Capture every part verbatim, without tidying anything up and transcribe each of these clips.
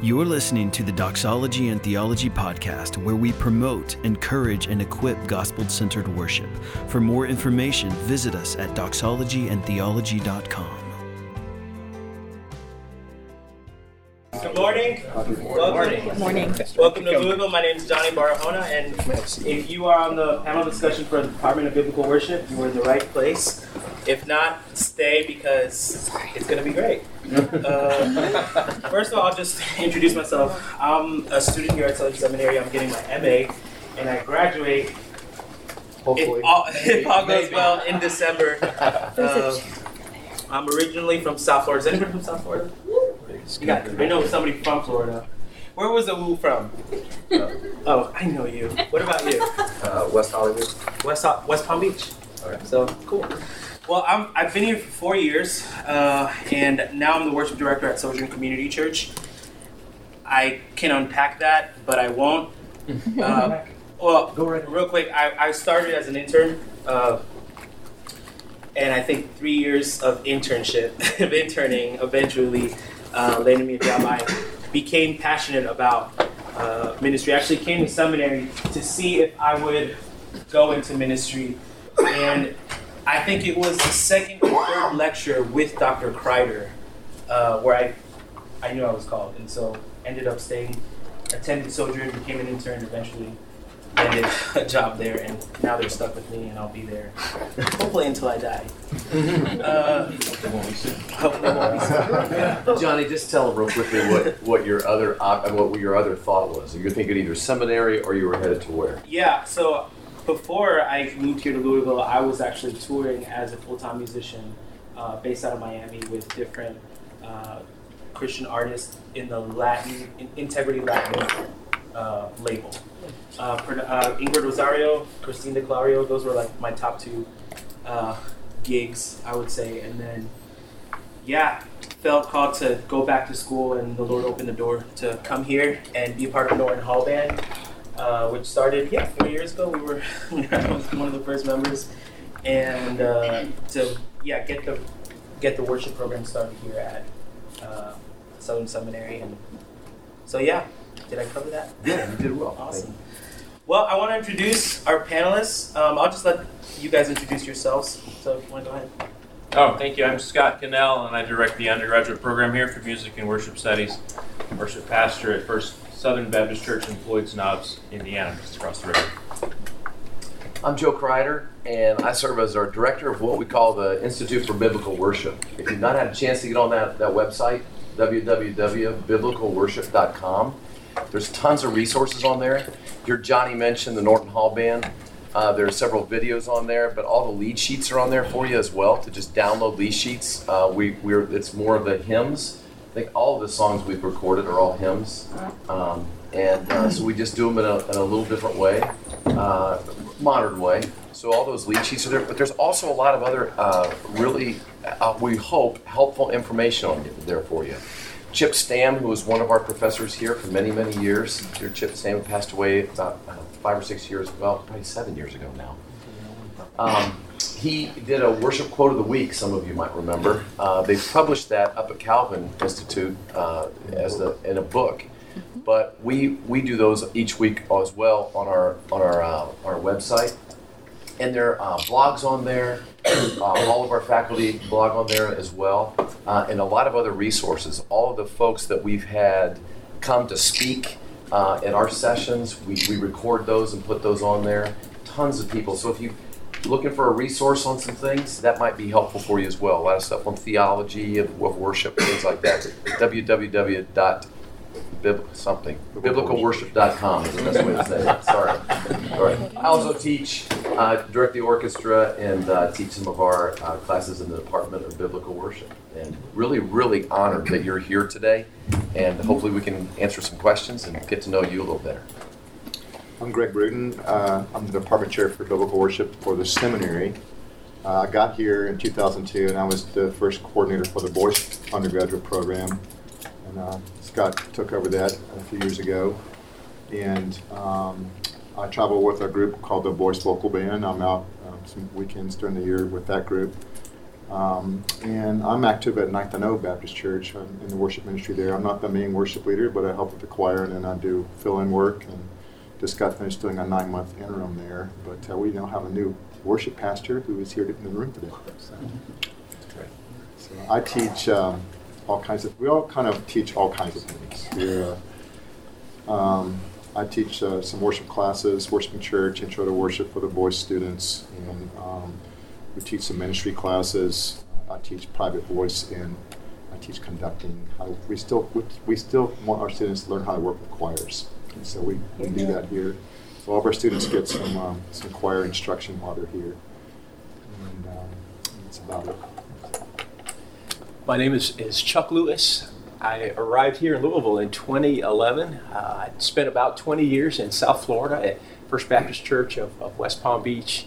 You're listening to the Doxology and Theology Podcast, where we promote, encourage, and equip gospel-centered worship. For more information, visit us at doxology and theology dot com. Good morning. Good morning. Good morning. Welcome to Louisville. My name is Johnny Barahona, and if you are on the panel discussion for the Department of Biblical Worship, you are in the right place. If not, stay, because it's going to be great. Uh, first of all, I'll just introduce myself. I'm a student here at Southern Seminary. I'm getting my M A, and I graduate, hopefully, if all, if all goes well, in December. Uh, I'm originally from South Florida. Is anybody from South Florida? You got, I know somebody from Florida. Where was the woo from? Uh, oh, I know you. What about you? Uh, West Hollywood. West, West Palm Beach. All right. So, cool. Well, I'm, I've been here for four years, uh, and now I'm the worship director at Sojourn Community Church. I can unpack that, but I won't. Uh, well, Go right real quick, I, I started as an intern, uh, and I think three years of internship, of interning, eventually uh, landed me a job. I became passionate about uh, ministry. I actually came to seminary to see if I would go into ministry, and I think it was the second or third lecture with Doctor Crowder uh, where I I knew I was called, and so ended up staying, attended Sojourn, became an intern, eventually landed a job there, and now they're stuck with me, and I'll be there hopefully until I die. Uh, Johnny, just tell real quickly what, what your other op- what your other thought was. You were thinking either seminary or you were headed to where? Yeah, so. Before I moved here to Louisville, I was actually touring as a full-time musician uh, based out of Miami with different uh, Christian artists in the Latin, in Integrity Latin uh, label. Uh, for, uh, Ingrid Rosario, Christine D'Clario, those were like my top two uh, gigs, I would say. And then, yeah, felt called to go back to school, and the Lord opened the door to come here and be a part of Norton Hall Band. Uh, which started, yeah, four years ago. We were I was one of the first members, and uh, to yeah get the get the worship program started here at uh, Southern Seminary, and so yeah, did I cover that? Yeah, you did well. Awesome. Well, I want to introduce our panelists. Um, I'll just let you guys introduce yourselves. So if you want to go ahead. Oh, thank you. I'm Scott Cannell, and I direct the undergraduate program here for music and worship studies. I'm worship pastor at First Southern Baptist Church in Floyds Knobs, Indiana, just across the river. I'm Joe Kreider, and I serve as our director of what we call the Institute for Biblical Worship. If you've not had a chance to get on that, that website, w w w dot biblical worship dot com, there's tons of resources on there. Your Johnny mentioned the Norton Hall Band. Uh, there are several videos on there, but all the lead sheets are on there for you as well, to just download lead sheets. Uh, we, we're it's more of the hymns. I think all of the songs we've recorded are all hymns, um, and uh, so we just do them in a, in a little different way, uh, modern way. So all those lead sheets are there, but there's also a lot of other uh, really, uh, we hope, helpful information on there for you. Chip Stam, who was one of our professors here for many, many years, dear Chip Stam passed away about uh, five or six years, well, probably seven years ago now. Um, He did a worship quote of the week, some of you might remember. Uh, they published that up at Calvin Institute uh, as the, in a book. But we we do those each week as well on our on our uh, our website. And there are uh, blogs on there. Uh, all of our faculty blog on there as well. Uh, and a lot of other resources. All of the folks that we've had come to speak uh, in our sessions, we, we record those and put those on there. Tons of people. So if you looking for a resource on some things, that might be helpful for you as well. A lot of stuff on theology of, of worship, things like that. w w w dot biblical worship dot com is the best way to say it. Sorry. All right. I also teach, uh, direct the orchestra, and uh, teach some of our uh, classes in the Department of Biblical Worship. And really, really honored that you're here today. And hopefully we can answer some questions and get to know you a little better. I'm Greg Bruden. Uh, I'm the department chair for biblical worship for the seminary. Uh, I got here in two thousand two, and I was the first coordinator for the Boyce undergraduate program. And uh, Scott took over that a few years ago. And um, I travel with a group called the Boyce Vocal Band. I'm out uh, some weekends during the year with that group. Um, and I'm active at Ninth and O Baptist Church. I'm in the worship ministry there. I'm not the main worship leader, but I help with the choir, and then I do fill-in work, and just got finished doing a nine-month interim there. But uh, we now have a new worship pastor who is here in the room today. So, so I teach um, all kinds of, we all kind of teach all kinds of things. We're, uh, um, I teach uh, some worship classes, worshiping church, intro to worship for the Boyce students, and um, we teach some ministry classes. I teach private voice, and I teach conducting. I, we still we still want our students to learn how to work with choirs, and so we, we do that here. So all of our students get some um, some choir instruction while they're here, and um, that's about it. My name is, is Chuck Lewis. I arrived here in Louisville in twenty eleven. Uh, I spent about twenty years in South Florida at First Baptist Church of, of West Palm Beach.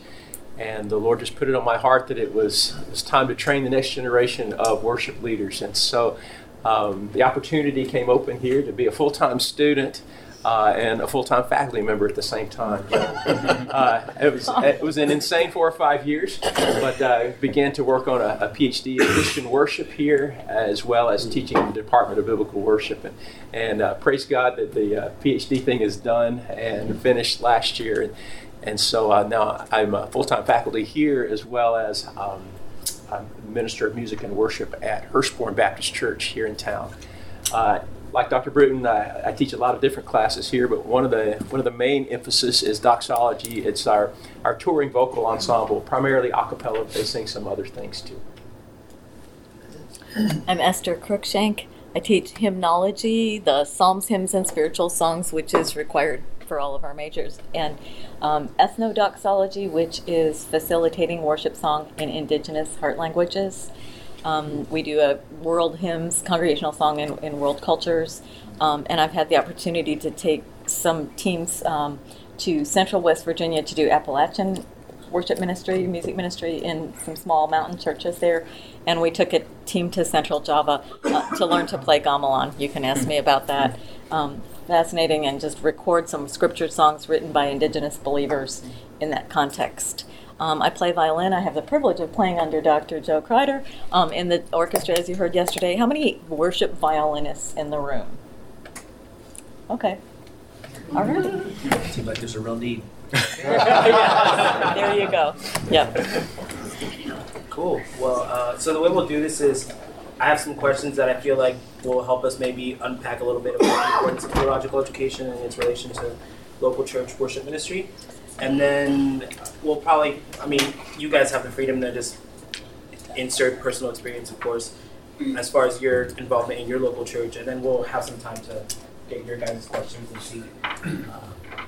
And the Lord just put it on my heart that it was, it was time to train the next generation of worship leaders. And so um, the opportunity came open here to be a full-time student uh, and a full-time faculty member at the same time. So, uh, it was it was an insane four or five years, but I uh, began to work on a, a PhD in Christian worship here, as well as teaching in the Department of Biblical Worship. And, and uh, praise God that the uh, PhD thing is done and finished last year. And, And so uh, now I'm a full-time faculty here, as well as um, I'm a minister of music and worship at Hurstbourne Baptist Church here in town. Uh, like Doctor Bruden, I, I teach a lot of different classes here, but one of the one of the main emphasis is doxology. It's our, our touring vocal ensemble, primarily a cappella. They sing some other things too. I'm Esther Crookshank. I teach hymnology, the psalms, hymns, and spiritual songs, which is required for all of our majors, and um, ethnodoxology, which is facilitating worship song in indigenous heart languages. Um, we do a world hymns, congregational song in, in world cultures, um, and I've had the opportunity to take some teams um, to Central West Virginia to do Appalachian worship ministry, music ministry in some small mountain churches there, and we took a team to Central Java uh, to learn to play gamelan. You can ask me about that. Um, fascinating, and just record some scripture songs written by indigenous believers in that context. Um, I play violin. I have the privilege of playing under Doctor Joe Kreider um, in the orchestra, as you heard yesterday. How many worship violinists in the room? Okay. All right. It seems like there's a real need. Yes. There you go. Yeah. Cool. Well, uh, so the way we'll do this is I have some questions that I feel like will help us maybe unpack a little bit about the importance of theological education and its relation to local church worship ministry. And then we'll probably, I mean, you guys have the freedom to just insert personal experience, of course, as far as your involvement in your local church. And then we'll have some time to get your guys' questions and see, uh,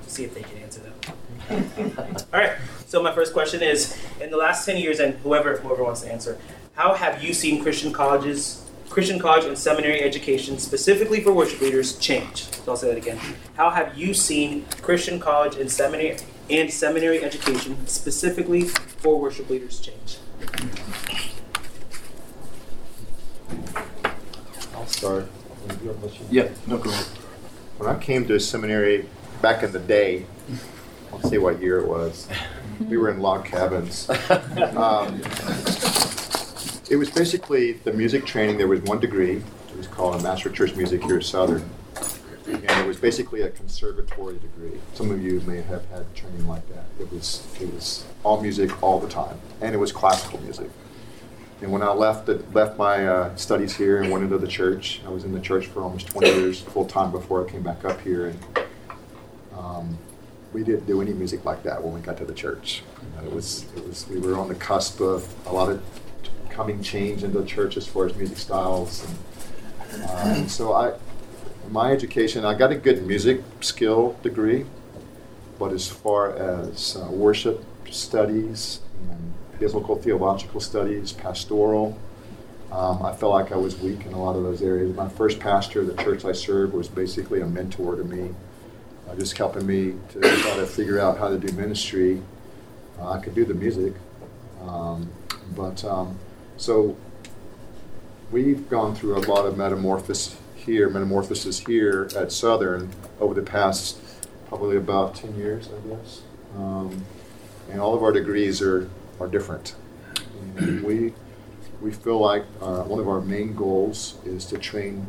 see if they can answer them. All right. So my first question is, in the last ten years, and whoever whoever wants to answer, how have you seen Christian colleges, Christian college and seminary education, specifically for worship leaders, change? So I'll say that again. How have you seen Christian college and seminary and seminary education, specifically for worship leaders, change? I'll start. Yeah, no, go ahead. When I came to seminary back in the day, I'll say what year it was. We were in log cabins. Um, It was basically the music training. There was one degree. It was called a Master of Church Music here at Southern. And it was basically a conservatory degree. Some of you may have had training like that. It was it was all music all the time. And it was classical music. And when I left the, left my uh, studies here and went into the church, I was in the church for almost twenty years full-time before I came back up here. And um, we didn't do any music like that when we got to the church. You know, it was it was we were on the cusp of a lot of coming change into the church as far as music styles. And, uh, and so I, my education, I got a good music skill degree, but as far as uh, worship studies, and biblical theological studies, pastoral, um, I felt like I was weak in a lot of those areas. My first pastor of the church I served was basically a mentor to me, uh, just helping me to try to figure out how to do ministry. Uh, I could do the music, um, but um, So we've gone through a lot of metamorphosis here, metamorphosis here at Southern over the past probably about ten years, I guess. Um, and all of our degrees are, are different. And we we feel like uh, one of our main goals is to train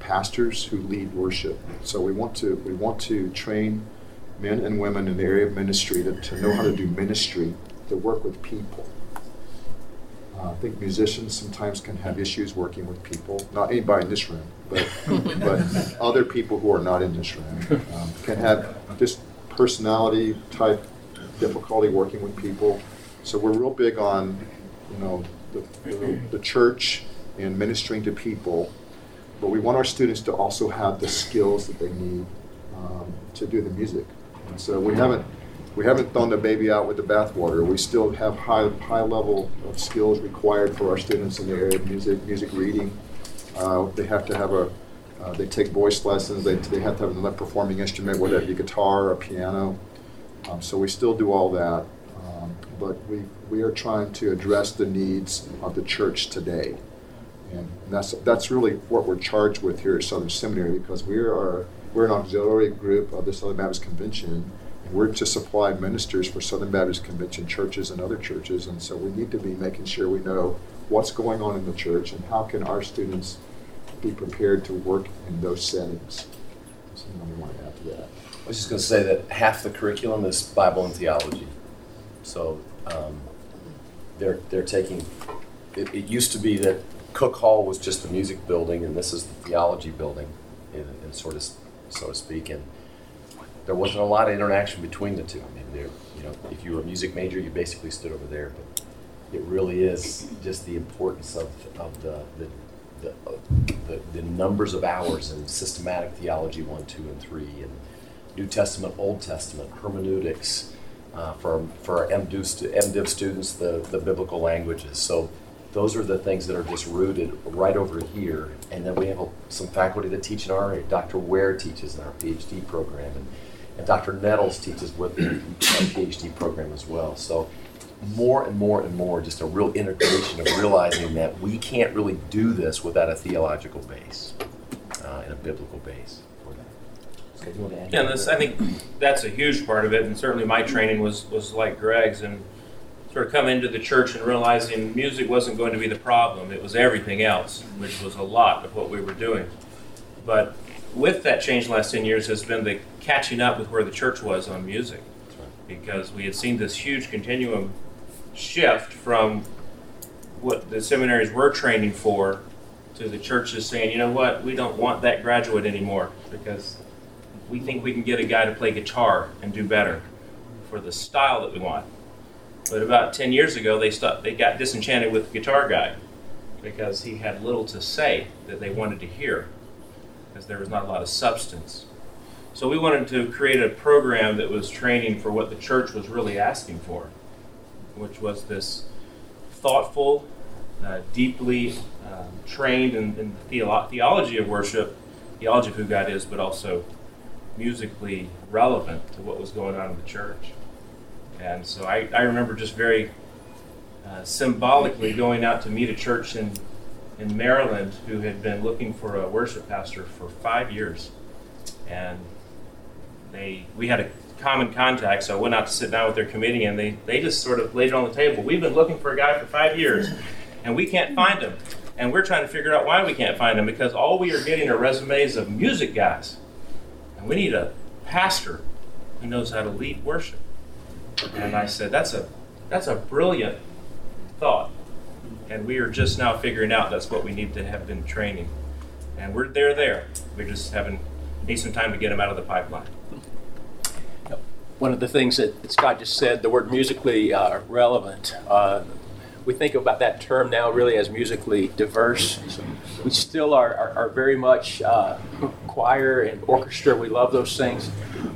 pastors who lead worship. So we want to we want to train men and women in the area of ministry to, to know how to do ministry, to work with people. Uh, I think musicians sometimes can have issues working with people. Not anybody in this room, but but other people who are not in this room um, can have just personality type difficulty working with people. So we're real big on, you know, the, the, the church and ministering to people, but we want our students to also have the skills that they need um, to do the music. And so we haven't we haven't thrown the baby out with the bathwater. We still have high high level of skills required for our students in the area of music music reading. Uh, they have to have a uh, they take voice lessons. They they have to have a performing instrument, whether it be guitar or piano. Um, so we still do all that. Um, but we we are trying to address the needs of the church today, and that's that's really what we're charged with here at Southern Seminary, because we are we're an auxiliary group of the Southern Baptist Convention, and we're to supply ministers for Southern Baptist Convention churches and other churches, and so we need to be making sure we know what's going on in the church and how can our students be prepared to work in those settings. So I want to add to that. I was just going to say that half the curriculum is Bible and theology. So um, they're they're taking. It, it used to be that Cook Hall was just the music building, and this is the theology building, in, in sort of so to speak. And there wasn't a lot of interaction between the two. I mean, there you know, if you were a music major, you basically stood over there. But it really is just the importance of of the the the, uh, the, the numbers of hours in systematic theology one, two, and three, and New Testament, Old Testament, hermeneutics. Uh, for for our MDiv students, the, the biblical languages. So those are the things that are just rooted right over here. And then we have some faculty that teach in our area. Doctor Ware teaches in our PhD program. And, and Doctor Nettles teaches with the PhD program as well. So more and more and more, just a real integration of realizing that we can't really do this without a theological base uh, and a biblical base. Yeah, and this, I think that's a huge part of it, and certainly my training was, was like Greg's, and sort of come into the church and realizing music wasn't going to be the problem. It was everything else, which was a lot of what we were doing. But with that change in the last ten years has been the catching up with where the church was on music, because we had seen this huge continuum shift from what the seminaries were training for to the churches saying, you know what, we don't want that graduate anymore, because we think we can get a guy to play guitar and do better for the style that we want. But about ten years ago, they stopped, they got disenchanted with the guitar guy because he had little to say that they wanted to hear, because there was not a lot of substance. So we wanted to create a program that was training for what the church was really asking for, which was this thoughtful, uh, deeply um, trained in, in the theolo- theology of worship, theology of who God is, but also musically relevant to what was going on in the church. And so I, I remember just very uh, symbolically going out to meet a church in, in Maryland who had been looking for a worship pastor for five years. And they we had a common contact, so I went out to sit down with their committee, and they, they just sort of laid it on the table. We've been looking for a guy for five years, and we can't find him. And we're trying to figure out why we can't find him, because all we are getting are resumes of music guys. We need a pastor who knows how to lead worship. And I said, that's a that's a brilliant thought. And we are just now figuring out that's what we need to have been training. And we're there, there. We're just having need some time to get them out of the pipeline. One of the things that Scott just said, the word musically uh, relevant, uh, we think about that term now really as musically diverse. We still are, are, are very much uh, choir and orchestra. We love those things.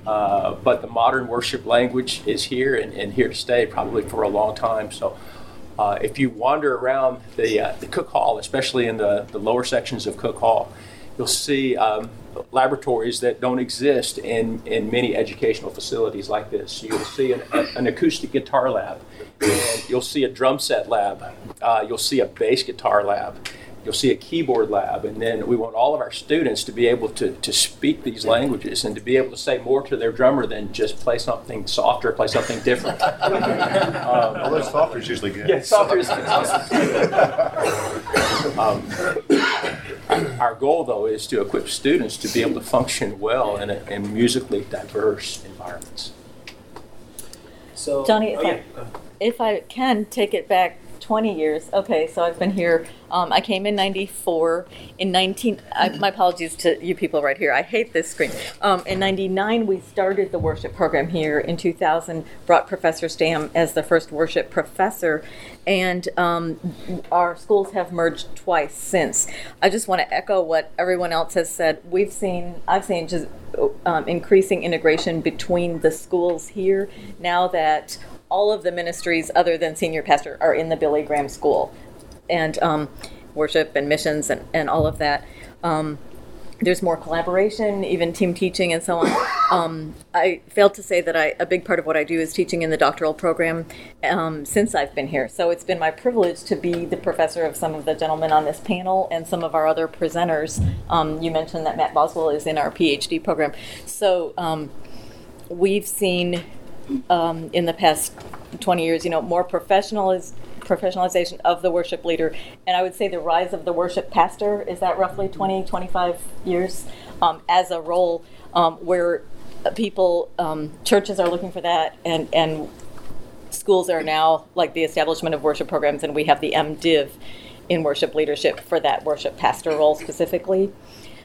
Uh, but the modern worship language is here and, and here to stay probably for a long time. So uh, if you wander around the, uh, the Cook Hall, especially in the, the lower sections of Cook Hall, you'll see um, laboratories that don't exist in, in many educational facilities like this. You'll see an, a, an acoustic guitar lab. And you'll see a drum set lab. Uh, you'll see a bass guitar lab. you'll see a keyboard lab, and then we want all of our students to be able to, to speak these languages and to be able to say more to their drummer than just play something softer, play something different. um, Although softer is usually good. Yeah, softer is um, Our goal, though, is to equip students to be able to function well in, a, in musically diverse environments. So, Johnny, if, oh, yeah. I, if I can take it back twenty years. Okay, so I've been here. Um, I came in ninety-four. In nineteen, I, my apologies to you people right here. I hate this screen. Um, in ninety-nine, we started the worship program here. In two thousand, brought Professor Stam as the first worship professor. And um, our schools have merged twice since. I just want to echo what everyone else has said. We've seen, I've seen just um, increasing integration between the schools here now that all of the ministries other than senior pastor are in the Billy Graham School, and um, worship and missions and, and all of that. Um, there's more collaboration, even team teaching and so on. Um, I failed to say that I, a big part of what I do is teaching in the doctoral program um, since I've been here. So it's been my privilege to be the professor of some of the gentlemen on this panel and some of our other presenters. Um, you mentioned that Matt Boswell is in our P H D program. So um, we've seen... Um, in the past twenty years, you know, more professionaliz- professionalization of the worship leader. And I would say the rise of the worship pastor, is that roughly twenty, twenty-five years um, as a role um, where people, um, churches are looking for that, and, and schools are now like the establishment of worship programs, and we have the MDiv in worship leadership for that worship pastor role specifically.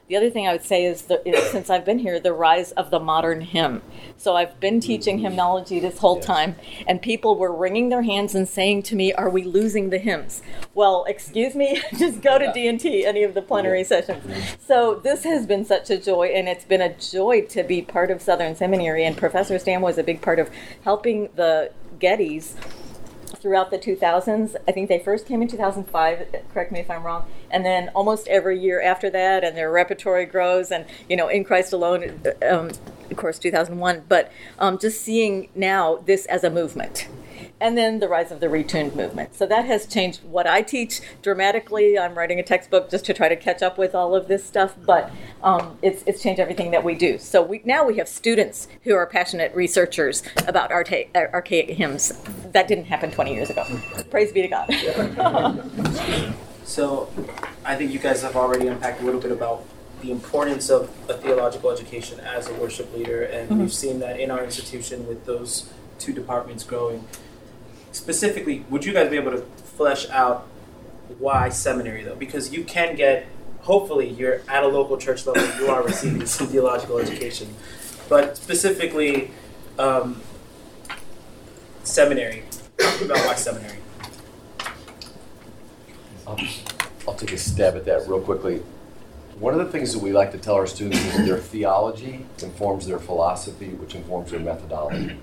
The other thing I would say is, the, is, since I've been here, the rise of the modern hymn. So I've been teaching hymnology this whole yes. time, and people were wringing their hands and saying to me, are we losing the hymns? Well, excuse me, just go to D and T, any of the plenary yeah. sessions. So this has been such a joy, and it's been a joy to be part of Southern Seminary, and Professor Stam was a big part of helping the Gettys throughout the two thousands. I think they first came in two thousand five, correct me if I'm wrong, and then almost every year after that, and their repertory grows, and, you know, In Christ Alone, um, of course, two thousand one, but um, just seeing now this as a movement. And then the rise of the retuned movement. So that has changed what I teach dramatically. I'm writing a textbook just to try to catch up with all of this stuff, but um, it's it's changed everything that we do. So we now we have students who are passionate researchers about archa- archaic hymns. That didn't happen twenty years ago. Praise be to God. So I think you guys have already unpacked a little bit about the importance of a theological education as a worship leader, and mm-hmm. we've seen that in our institution with those two departments growing. Specifically, would you guys be able to flesh out why seminary, though? Because you can get, hopefully, you're at a local church level, you are receiving some theological education. But specifically, um, seminary. Talk about why seminary. I'll, I'll take a stab at that real quickly. One of the things that we like to tell our students is their theology informs their philosophy, which informs their methodology.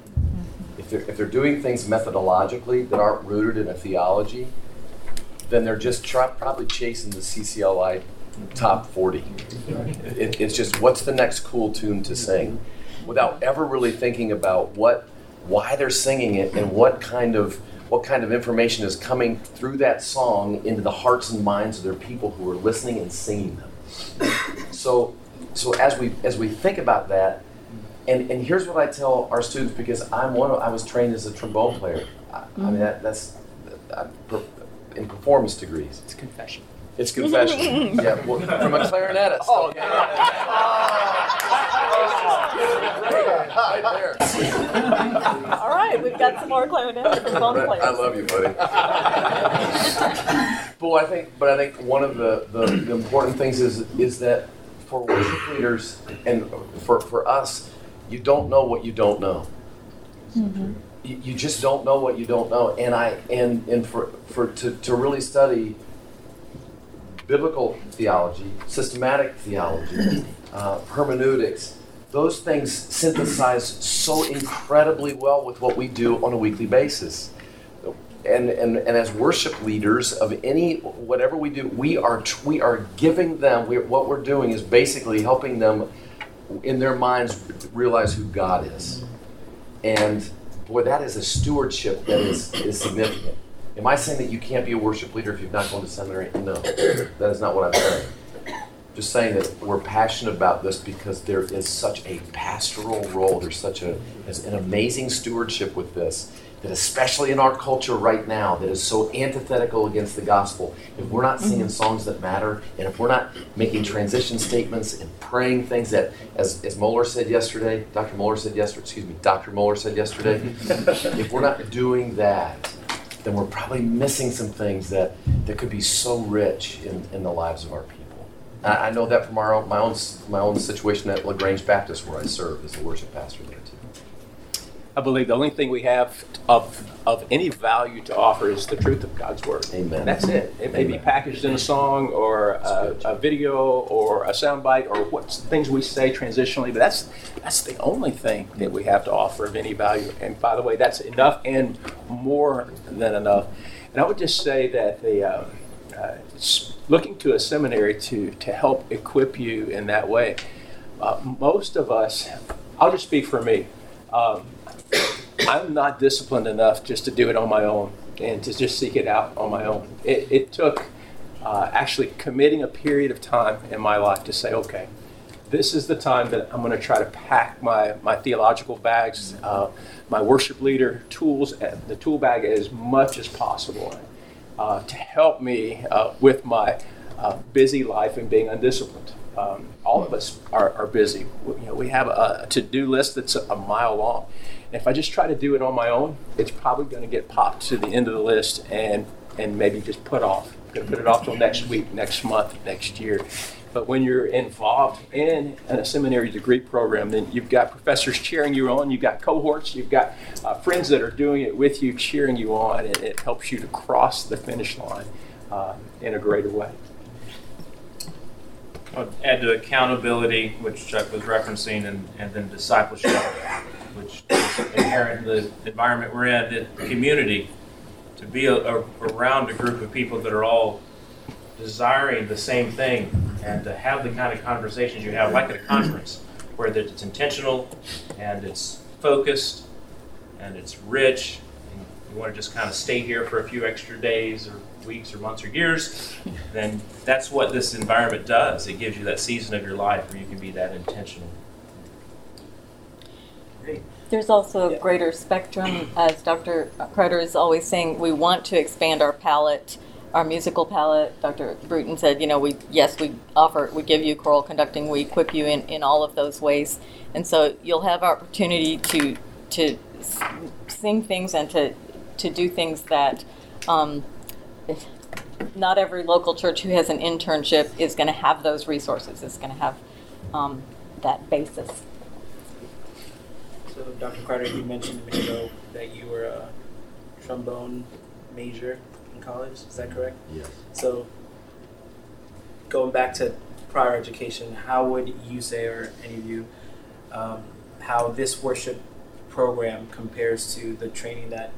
If they're, if they're doing things methodologically that aren't rooted in a theology, then they're just try, probably chasing the C C L I top forty. It, it's just, what's the next cool tune to sing, without ever really thinking about what, why they're singing it, and what kind of what kind of information is coming through that song into the hearts and minds of their people who are listening and singing them. So, so as we as we think about that. And, and here's what I tell our students, because I'm one. Of, I was trained as a trombone player. I, mm-hmm. I mean, that, that's I, per, in performance degrees. It's confession. It's confession. yeah, well, from a clarinetist. Oh, okay. oh. Right there. All right, we've got some more clarinetists and trombone players. I love you, buddy. but I think, but I think one of the, the, the important things is is that for worship leaders and for for us. You don't know what you don't know. Mm-hmm. You, you just don't know what you don't know. And I and and for for to, to really study biblical theology, systematic theology, uh, hermeneutics, those things synthesize so incredibly well with what we do on a weekly basis. And and and as worship leaders of any whatever we do, we are we are giving them. We, what we're doing is basically helping them. In their minds, realize who God is. And boy, that is a stewardship that is, is significant. Am I saying that you can't be a worship leader if you've not gone to seminary? No, that is not what I'm saying. Just saying that we're passionate about this because there is such a pastoral role. There's such a, there's an amazing stewardship with this, that especially in our culture right now that is so antithetical against the gospel, if we're not singing songs that matter, and if we're not making transition statements and praying things that, as, as Mohler said yesterday, Dr. Mohler said yesterday, excuse me, Dr. Mohler said yesterday, if we're not doing that, then we're probably missing some things that, that could be so rich in, in the lives of our people. I know that from our own, my own my own situation at LaGrange Baptist, where I serve as the worship pastor there too. I believe the only thing we have of of any value to offer is the truth of God's word. Amen. That's it. It may Amen. be packaged in a song or a, a video or a soundbite or what things we say transitionally, but that's that's the only thing that we have to offer of any value. And by the way, that's enough and more than enough. And I would just say that the. Uh, Uh, looking to a seminary to, to help equip you in that way. Uh, most of us, I'll just speak for me, um, I'm not disciplined enough just to do it on my own and to just seek it out on my own. It, it took uh, actually committing a period of time in my life to say, okay, this is the time that I'm going to try to pack my, my theological bags, uh, my worship leader tools, the tool bag as much as possible. Uh, to help me uh, with my uh, busy life and being undisciplined. Um, all of us are, are busy. You know, we have a, a to-do list that's a mile long. And if I just try to do it on my own, it's probably going to get popped to the end of the list and and maybe just put off. I'm going to put it off till next week, next month, next year. But when you're involved in a seminary degree program, then you've got professors cheering you on, you've got cohorts, you've got uh, friends that are doing it with you, cheering you on, and it helps you to cross the finish line uh, in a greater way. I'll add to accountability, which Chuck was referencing, and, and then discipleship, which is inherent in the environment we're in, the community, to be a, a, around a group of people that are all desiring the same thing, and to have the kind of conversations you have, like at a conference, where it's intentional, and it's focused, and it's rich, and you want to just kind of stay here for a few extra days, or weeks, or months, or years, then that's what this environment does. It gives you that season of your life where you can be that intentional. Great. There's also a greater spectrum, as Doctor Crowder is always saying, we want to expand our palette, our musical palette. Doctor Bruden said, you know, we yes, we offer, we give you choral conducting, we equip you in, in all of those ways. And so you'll have opportunity to to sing things and to, to do things that um, not every local church who has an internship is going to have those resources, is going to have um, that basis. So Doctor Crowder, you mentioned a minute ago that you were a trombone major in college, is that correct? Yes. So going back to prior education, how would you say, or any of you, um, how this worship program compares to the training that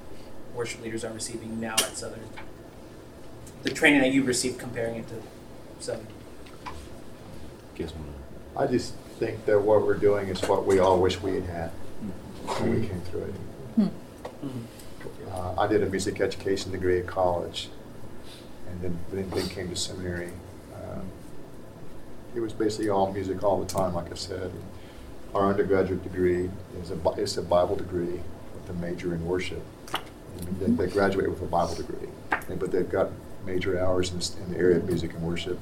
worship leaders are receiving now at Southern? The training that you received, comparing it to Southern? Guess I just think that what we're doing is what we all wish we had had mm-hmm. when we came through it. Mm-hmm. Mm-hmm. Uh, I did a music education degree at college, and then, then, then came to seminary. Um, it was basically all music all the time, like I said. And our undergraduate degree is a it's a Bible degree with a major in worship. They, they graduate with a Bible degree, and, but they've got major hours in the, in the area of music and worship.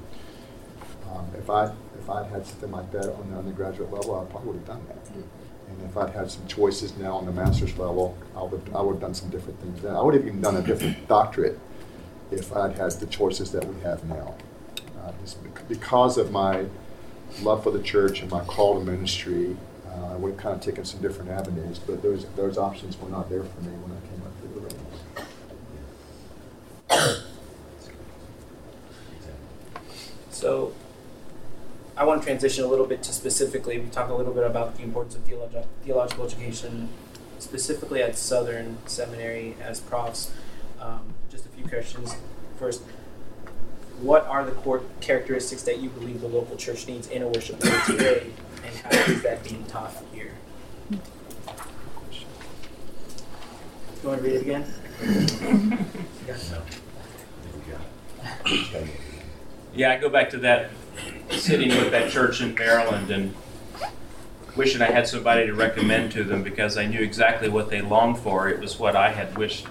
Um, if I if I'd had something like that on the undergraduate level, I probably would have done that. And if I'd had some choices now on the master's level, I would I would have done some different things then. I would have even done a different doctorate if I'd had the choices that we have now. Uh, because of my love for the church and my call to ministry, uh, I would have kind of taken some different avenues, but those those options were not there for me when I came up through the ranks. So I want to transition a little bit to specifically, we talk a little bit about the importance of theologi- theological education, specifically at Southern Seminary as profs. Um, just a few questions. First, what are the core characteristics that you believe the local church needs in a worship leader today, and how is that being taught here? You want to read it again? Yeah, I go back to that, sitting with that church in Maryland and wishing I had somebody to recommend to them, because I knew exactly what they longed for. It was what I had wished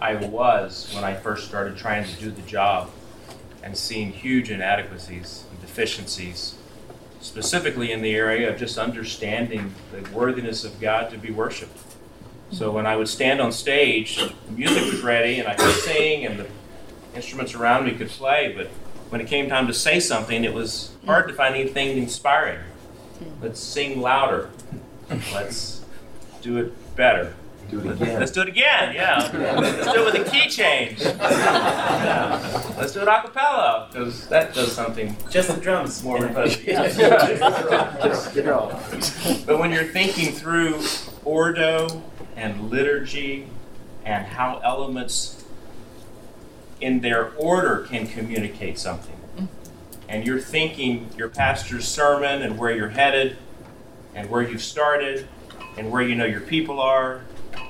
I was when I first started trying to do the job and seeing huge inadequacies and deficiencies, specifically in the area of just understanding the worthiness of God to be worshipped. So when I would stand on stage, the music was ready and I could sing and the instruments around me could play, but when it came time to say something, it was hard to find anything inspiring. Let's sing louder. Let's do it better. Do it again. Let's do it again, yeah. Let's do it with a key change. Yeah. Let's do it a cappella, because that does something. Just the drums. More repetitive. Yeah. But when you're thinking through ordo and liturgy and how elements in their order can communicate something, and you're thinking your pastor's sermon and where you're headed and where you've started and where you know your people are,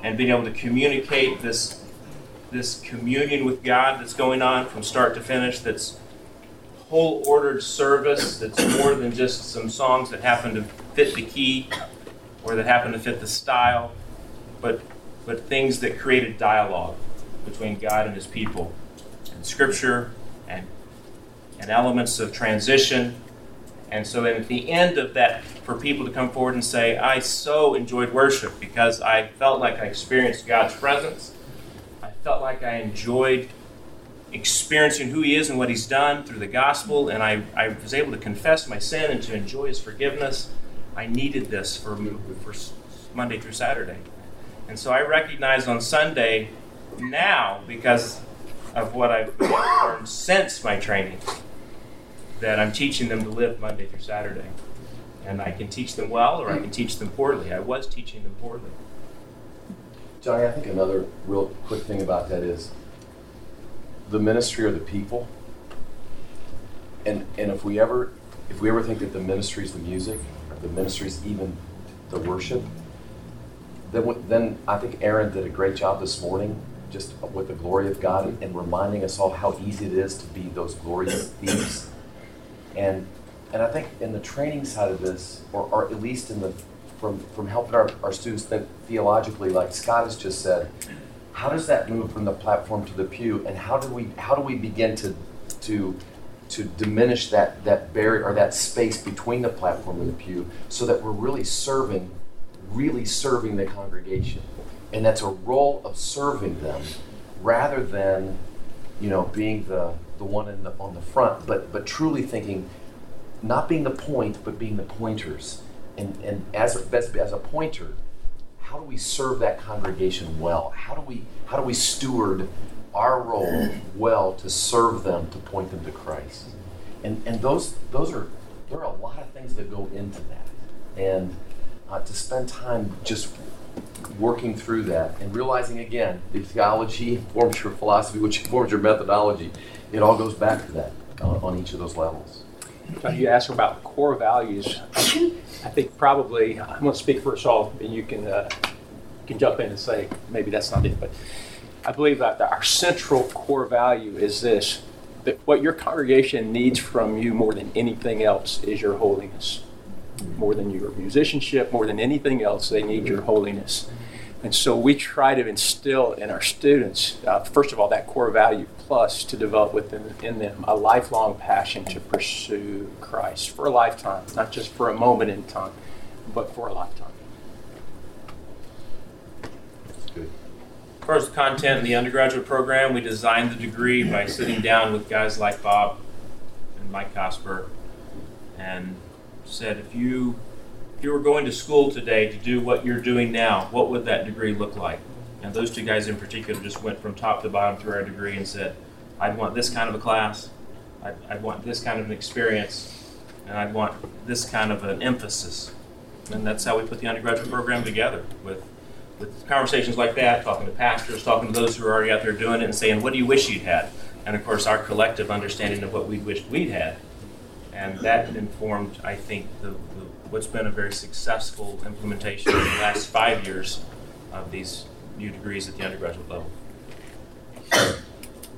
and being able to communicate this this communion with God that's going on from start to finish, that's whole ordered service, that's more than just some songs that happen to fit the key or that happen to fit the style, but but things that create a dialogue between God and his people and Scripture and and elements of transition. And so at the end of that, for people to come forward and say, I so enjoyed worship because I felt like I experienced God's presence. I felt like I enjoyed experiencing who he is and what he's done through the gospel, and I, I was able to confess my sin and to enjoy his forgiveness. I needed this for, for Monday through Saturday. And so I recognize on Sunday now, because of what I've learned since my training, that I'm teaching them to live Monday through Saturday. And I can teach them well, or I can teach them poorly. I was teaching them poorly. Johnny, I think another real quick thing about that is the ministry or the people. And and if we ever if we ever think that the ministry is the music, or the ministry is even the worship, then then I think Aaron did a great job this morning, just with the glory of God and reminding us all how easy it is to be those glorious thieves. And and I think in the training side of this, or, or at least in the from from helping our, our students think theologically, like Scott has just said, how does that move from the platform to the pew, and how do we how do we begin to to to diminish that that barrier or that space between the platform and the pew, so that we're really serving, really serving the congregation, and that's a role of serving them, rather than, you know, being the the one in the, on the front, but but truly thinking, not being the point, but being the pointers. And and as a, as, as a pointer, how do we serve that congregation well? How do we how do we steward our role well to serve them, to point them to Christ? And and those those are there are a lot of things that go into that. And uh, to spend time just working through that and realizing again, the theology informs your philosophy, which informs your methodology. It all goes back to that on, on each of those levels. You asked about core values. I think probably, I'm going to speak for us all, and you can uh, can jump in and say maybe that's not it, but I believe that our central core value is this, that what your congregation needs from you more than anything else is your holiness. More than your musicianship, more than anything else, they need your holiness. And so we try to instill in our students, uh, first of all, that core value, plus to develop within in them a lifelong passion to pursue Christ for a lifetime, not just for a moment in time, but for a lifetime. That's good. As far as the content in the undergraduate program, we designed the degree by sitting down with guys like Bob and Mike Cosper, and said, if you if you were going to school today to do what you're doing now, what would that degree look like? And those two guys in particular just went from top to bottom through our degree and said, I'd want this kind of a class, I'd, I'd want this kind of an experience, and I'd want this kind of an emphasis. And that's how we put the undergraduate program together, with with conversations like that, talking to pastors, talking to those who are already out there doing it and saying, what do you wish you'd had? And of course, our collective understanding of what we wished we'd had. And that informed, I think, the, the, what's been a very successful implementation in the last five years of these new degrees at the undergraduate level.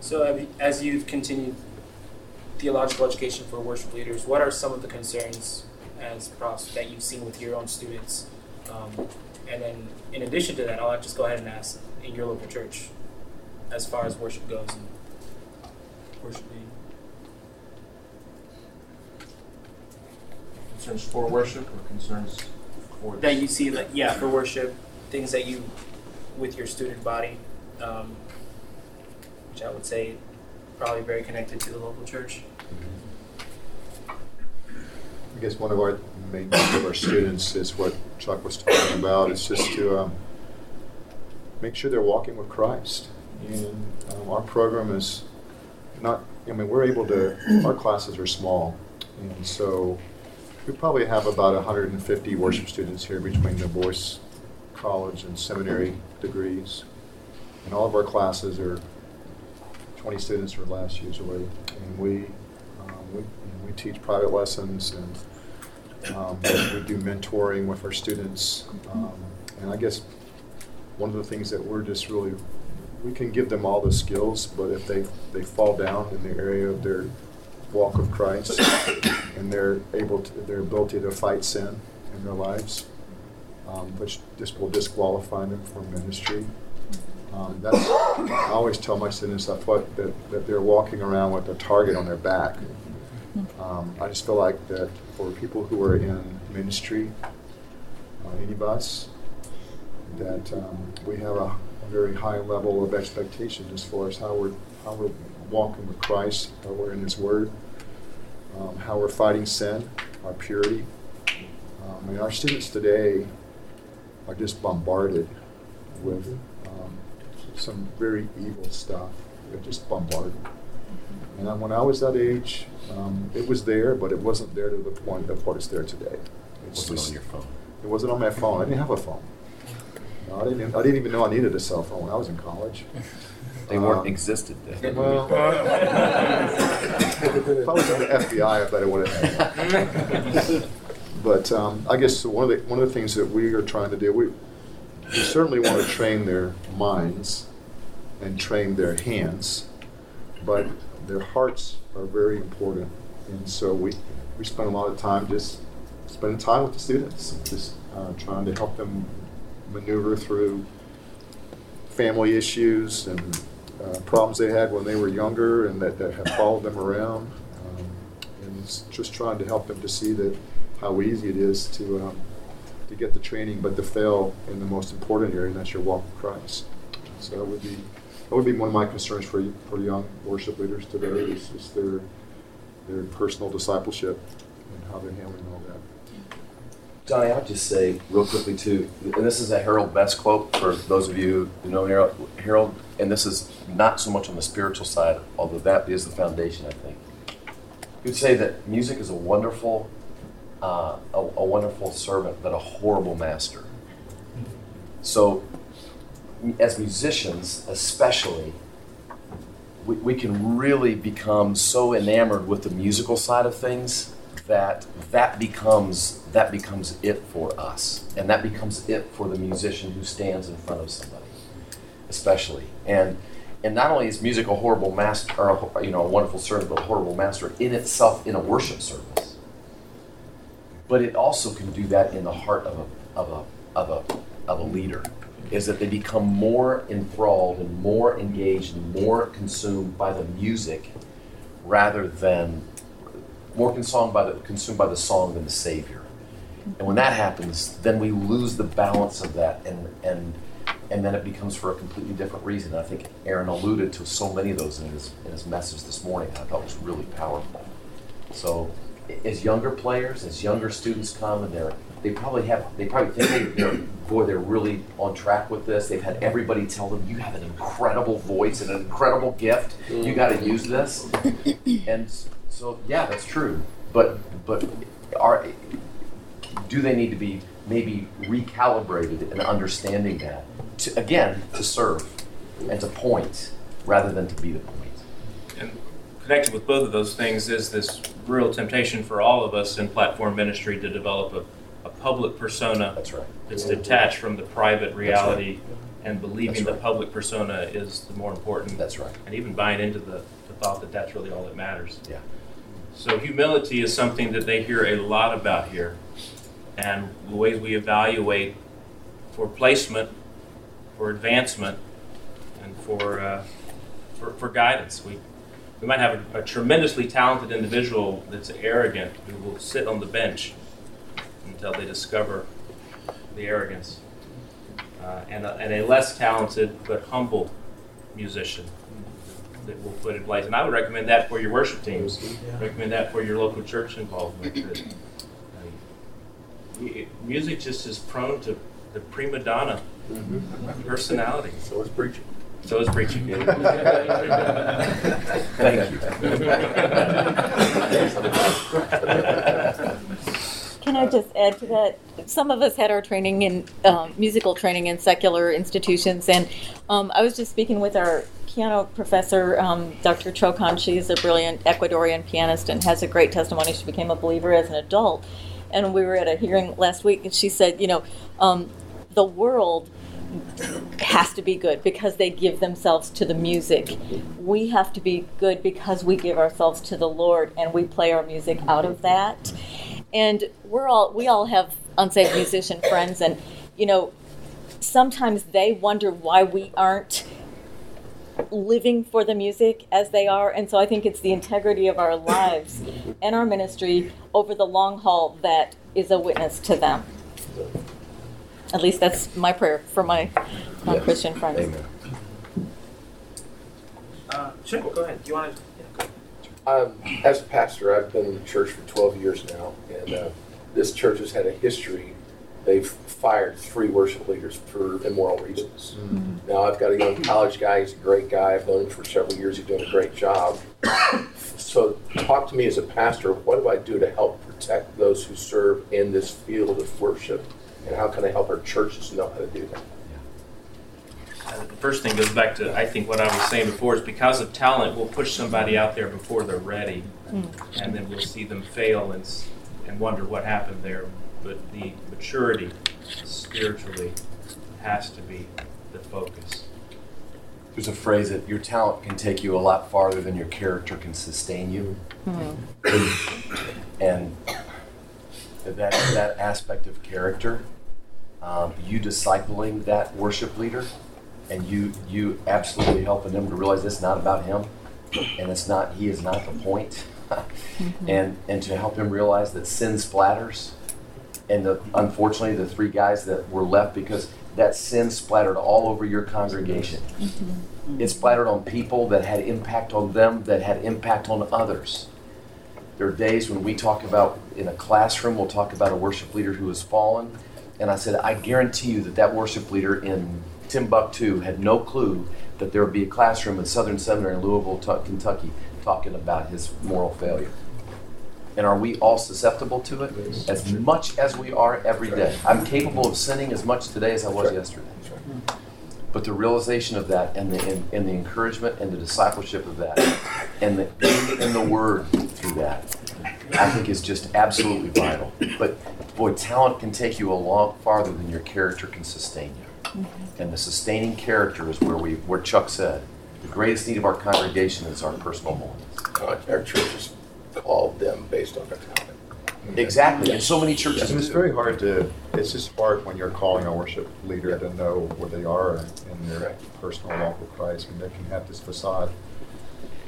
So as you've continued theological education for worship leaders, what are some of the concerns as profs that you've seen with your own students? Um, and then in addition to that, I'll just go ahead and ask in your local church as far as worship goes and worship leading. Concerns for worship or concerns for... That you see, like, yeah, for worship, things that you, with your student body, um, which I would say probably very connected to the local church. I guess one of our main things of our students is what Chuck was talking about. It's just to um, make sure they're walking with Christ. And um, our program is not, I mean, we're able to, our classes are small, and so we probably have about one hundred fifty worship students here between the Boyce College and Seminary degrees. And all of our classes are twenty students or less usually. And we um, we, we teach private lessons, and um, we do mentoring with our students. Um, and I guess one of the things that we're just really, we can give them all the skills, but if they, they fall down in the area of their walk of Christ and their able to, their ability to fight sin in their lives, um, which just will disqualify them from ministry. Um, that's I always tell my students I thought that, that they're walking around with a target on their back. Um, I just feel like that for people who are in ministry, uh, any of us, that um, we have a very high level of expectation as far as how we're how we're walking with Christ, how we're in His Word, um, how we're fighting sin, our purity. Um, and our students today are just bombarded with um, some very evil stuff. They're just bombarded. And when I was that age, um, it was there, but it wasn't there to the point of what is there today. It's it wasn't just, on your phone. It wasn't on my phone. I didn't have a phone. No, I didn't. I didn't even know I needed a cell phone when I was in college. They weren't um, existed then. Well, if I was in the F B I, I bet I would have had. But um, I guess one of the one of the things that we are trying to do, we, we certainly want to train their minds and train their hands, but their hearts are very important, and so we we spend a lot of time just spending time with the students, just uh, trying to help them maneuver through family issues and uh, problems they had when they were younger and that, that have followed them around, um, and just trying to help them to see that how easy it is to um, to get the training, but to fail in the most important area, and that's your walk with Christ. So that would be that would be one of my concerns for for young worship leaders today is just their their personal discipleship and how they're handling all that. Johnny, I'll just say real quickly too, and this is a Harold Best quote for those of you who know Harold, Harold, and this is not so much on the spiritual side, although that is the foundation, I think. He would say that music is a wonderful, uh, a, a wonderful servant, but a horrible master. So, as musicians, especially, we, we can really become so enamored with the musical side of things that that becomes that becomes it for us, and that becomes it for the musician who stands in front of somebody, especially. And and not only is music a horrible master, or a, you know, a wonderful servant, but a horrible master in itself in a worship service. But it also can do that in the heart of a of a of a of a leader, is that they become more enthralled and more engaged and more consumed by the music, rather than. More consumed by, the, consumed by the song than the Savior. And when that happens, then we lose the balance of that, and and and then it becomes for a completely different reason. I think Aaron alluded to so many of those in his, in his message this morning, and I thought it was really powerful. So as younger players, as younger students come, and they're, they probably have, they probably think, they're, boy, they're really on track with this. They've had everybody tell them, you have an incredible voice and an incredible gift. You got to use this. And so yeah, that's true. But but are do they need to be maybe recalibrated in understanding that to, again to serve and to point rather than to be the point? And connected with both of those things is this real temptation for all of us in platform ministry to develop a, a public persona. That's right. That's detached from the private reality. That's right. and believing that's right. the public persona is the more important. That's right. And even buying into the, the thought that that's really all that matters. Yeah. So humility is something that they hear a lot about here, and the ways we evaluate for placement, for advancement, and for uh, for, for guidance. We we might have a, a tremendously talented individual that's arrogant who will sit on the bench until they discover the arrogance, uh, and, a, and a less talented but humble musician that we'll put in place. And I would recommend that for your worship teams. Yeah. Recommend that for your local church involvement. That, uh, music just is prone to the prima donna mm-hmm. personality. So is preaching. So is preaching. Thank you. Can I just add to that? Some of us had our training in um, musical training in secular institutions, and um, I was just speaking with our piano professor, um, Doctor Chokan. She is a brilliant Ecuadorian pianist and has a great testimony. She became a believer as an adult. And we were at a hearing last week, and she said, you know, um, the world has to be good because they give themselves to the music. We have to be good because we give ourselves to the Lord, and we play our music out of that. And we're all we all have unsaved musician friends, and, you know, sometimes they wonder why we aren't living for the music as they are. And so I think it's the integrity of our lives and our ministry over the long haul that is a witness to them. At least that's my prayer for my non-Christian yes. friends. Amen. Uh, sure, go ahead. Do you want to? Yeah, go ahead. Um, as a pastor, I've been in the church for twelve years now, and uh, this church has had a history. They've fired three worship leaders for immoral reasons. Mm-hmm. Now, I've got a young college guy. He's a great guy. I've known him for several years. He's doing a great job. So talk to me as a pastor. What do I do to help protect those who serve in this field of worship? And how can I help our churches know how to do that? Yeah. Uh, the first thing goes back to, I think, what I was saying before, is because of talent, we'll push somebody out there before they're ready. Mm. And then we'll see them fail and and wonder what happened there. But the maturity spiritually has to be the focus. There's a phrase that your talent can take you a lot farther than your character can sustain you. Mm. And that that aspect of character, um, you discipling that worship leader, and you you absolutely helping them to realize it's not about him, and it's not he is not the point. mm-hmm. and, and to help him realize that sin splatters. And the, unfortunately, the three guys that were left, because that sin splattered all over your congregation. Mm-hmm. It splattered on people that had impact on them, that had impact on others. There are days when we talk about, in a classroom, we'll talk about a worship leader who has fallen. And I said, I guarantee you that that worship leader in Timbuktu had no clue that there would be a classroom in Southern Seminary in Louisville, t- Kentucky, talking about his moral failure. And are we all susceptible to it? As much as we are every day. I'm capable of sinning as much today as I was yesterday. But the realization of that, and the and, and the encouragement and the discipleship of that, and the being in the Word through that, I think is just absolutely vital. But boy, talent can take you a lot farther than your character can sustain you. And the sustaining character is where we where Chuck said, the greatest need of our congregation is our personal moments. Our churches called them based on their talent. Exactly. Yes. And so many churches. Yes. And it's very hard to, it's just hard when you're calling a worship leader yeah. to know where they are in their right. personal walk with Christ, and they can have this facade.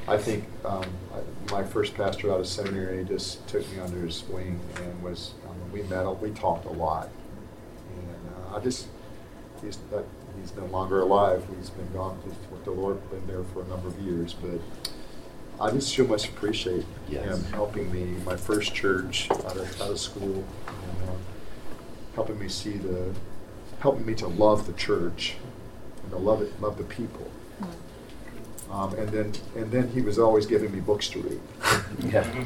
I think um, I, my first pastor out of seminary just took me under his wing, and was, um, we met, we talked a lot. And uh, I just, he's, uh, he's no longer alive. He's been gone with the Lord, been there for a number of years, but I just so much appreciate yes. him helping me, my first church out of, out of school, and, um, helping me see the, helping me to love the church, and to love it, love the people. Um, and then, and then he was always giving me books to read. yeah,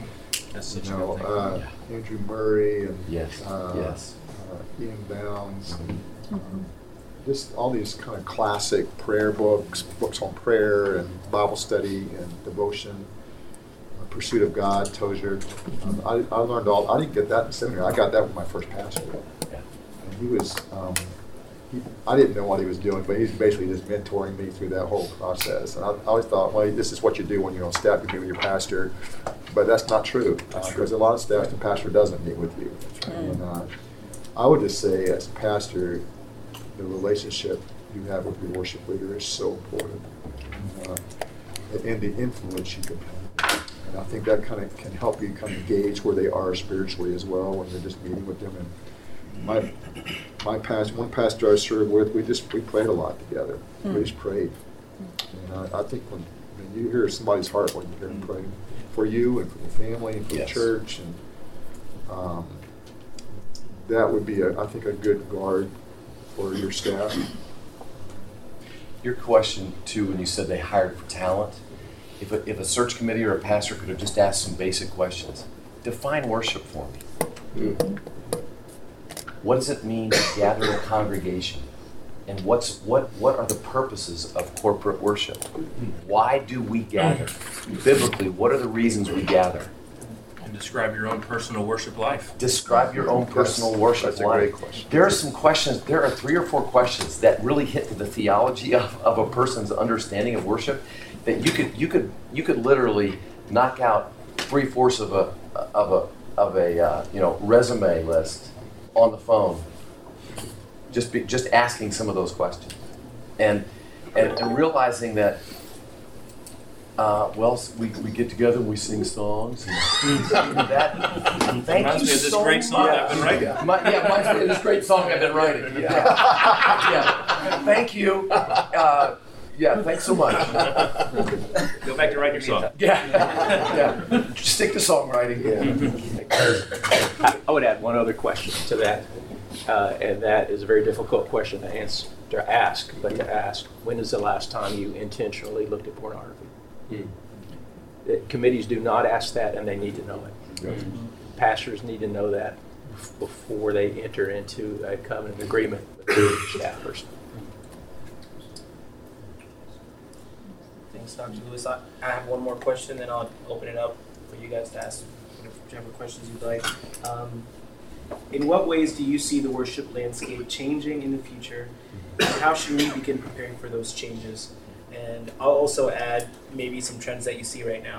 that's you know, uh, yeah. Andrew Murray and yes, uh, yes, uh, Ian Bounds, and, um, mm-hmm. just all these kind of classic prayer books, books on prayer and Bible study and devotion, uh, Pursuit of God, Tozier. Um, I, I learned all, I didn't get that in seminary. I got that with my first pastor. And he was, um, he, I didn't know what he was doing, but he's basically just mentoring me through that whole process. And I, I always thought, well, this is what you do when you're on staff, you meet with your pastor. But that's not true, because uh, a lot of staff, the pastor doesn't meet with you. Right. And, uh, I would just say, as a pastor, the relationship you have with your worship leader is so important, uh, and the influence you can have. And I think that kind of can help you kind of gauge where they are spiritually as well when you're just meeting with them. And my my past, one pastor I served with, we just we prayed a lot together. Mm. We just prayed. And I, I think when, when you hear somebody's heart when you hear them praying for you and for the family and for yes. the church, and um, that would be, a, I think, a good guard for your staff. Your question, too, when you said they hired for talent, if a, if a search committee or a pastor could have just asked some basic questions, define worship for me. Mm. What does it mean to gather a congregation? And what's what, what are the purposes of corporate worship? Why do we gather? Biblically, what are the reasons we gather? And describe your own personal worship life. Describe your own personal that's, worship that's life. That's a great question. There are some questions, there are three or four questions that really hit to the theology of, of a person's understanding of worship that you could you could you could literally knock out three-fourths of a of a of a uh, you know resume list on the phone. Just be, just asking some of those questions, and and, and realizing that, uh, well, we, we get together and we sing songs. And that, thank reminds you me of this so great song much. I've been writing. Yeah, my, yeah reminds me of this great song I've been writing. Yeah, yeah. Thank you. Uh, yeah, thanks so much. Go back to writing your song. Yeah, yeah. Stick to songwriting. Yeah. I would add one other question to that. Uh, and that is a very difficult question to answer, to ask, but to ask, when is the last time you intentionally looked at pornography? Mm. It, committees do not ask that, and they need to know it. Mm. Pastors need to know that before they enter into a covenant agreement with their staff person. Thanks, Doctor Lewis. I, I have one more question, then I'll open it up for you guys to ask whichever questions you'd like. Um, In what ways do you see the worship landscape changing in the future? And how should we begin preparing for those changes? And I'll also add maybe some trends that you see right now.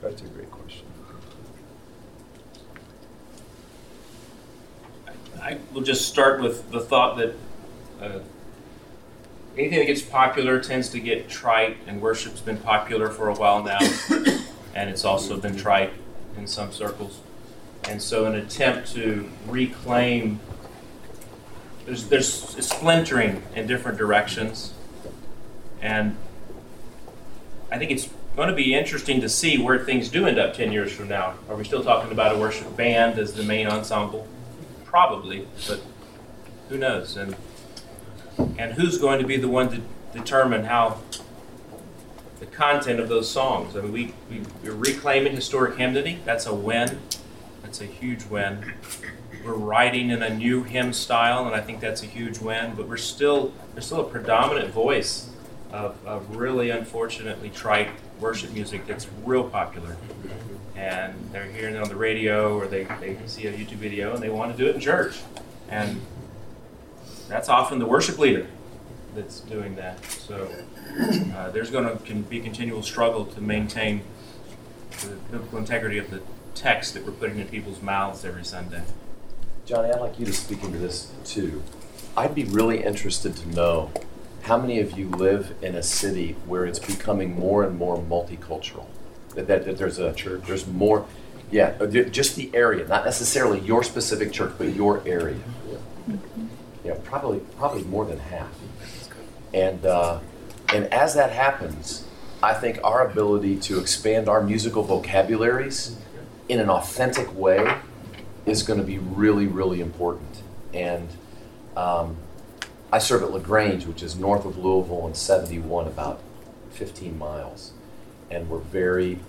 That's a great question. I, I will just start with the thought that uh, anything that gets popular tends to get trite, and worship's been popular for a while now, and it's also been trite in some circles. And so an attempt to reclaim, there's there's splintering in different directions. And I think it's going to be interesting to see where things do end up ten years from now. Are we still talking about a worship band as the main ensemble? Probably, but who knows? And and who's going to be the one to determine how the content of those songs? I mean, we, we, we're reclaiming historic hymnody. That's a win. That's a huge win. We're writing in a new hymn style, and I think that's a huge win. But we're still there's still a predominant voice of, of really unfortunately trite worship music that's real popular. And they're hearing it on the radio, or they, they see a YouTube video, and they want to do it in church. And that's often the worship leader that's doing that. So uh, there's going to can be continual struggle to maintain the biblical integrity of the text that we're putting in people's mouths every Sunday. Johnny, I'd like you to speak into this too. I'd be really interested to know how many of you live in a city where it's becoming more and more multicultural. That, that, that there's a church, there's more, yeah, just the area, not necessarily your specific church, but your area. Yeah, yeah probably, probably more than half. And uh, and as that happens, I think our ability to expand our musical vocabularies in an authentic way is going to be really, really important. And um, I serve at LaGrange, which is north of Louisville and seventy-one, about fifteen miles, and we're very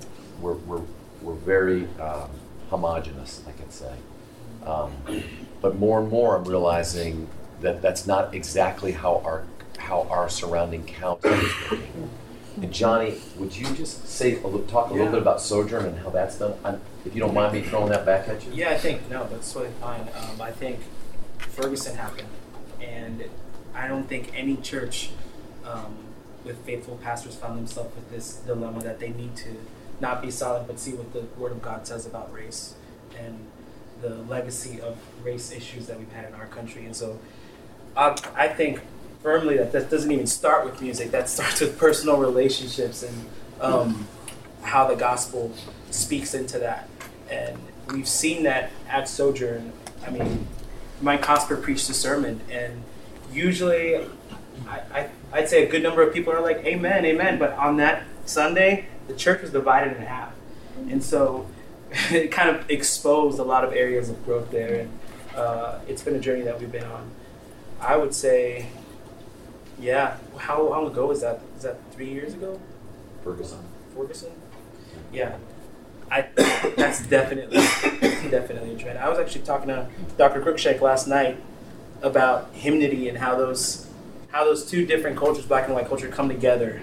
we're we're we're very um, homogenous, I can say. Um, but more and more, I'm realizing that that's not exactly how our how our surrounding county is working. And Johnny, would you just say a little, talk a yeah. little bit about Sojourn and how that's done? I'm, if you don't mind me throwing that back at you. Yeah, I think, no, that's totally fine. Um, I think Ferguson happened, and I don't think any church um, with faithful pastors found themselves with this dilemma that they need to not be silent but see what the Word of God says about race and the legacy of race issues that we've had in our country. And so um, I think firmly that that doesn't even start with music. That starts with personal relationships and um, how the gospel speaks into that. And we've seen that at Sojourn. I mean, Mike Cosper preached a sermon, and usually I, I, I'd say a good number of people are like, amen, amen. But on that Sunday, the church was divided in half. And so it kind of exposed a lot of areas of growth there. And uh, it's been a journey that we've been on. I would say, yeah, how long ago was that? Was that three years ago? Ferguson. Ferguson? Yeah. I, that's definitely definitely a trend. I was actually talking to Doctor Crookshank last night about hymnody and how those how those two different cultures, black and white culture, come together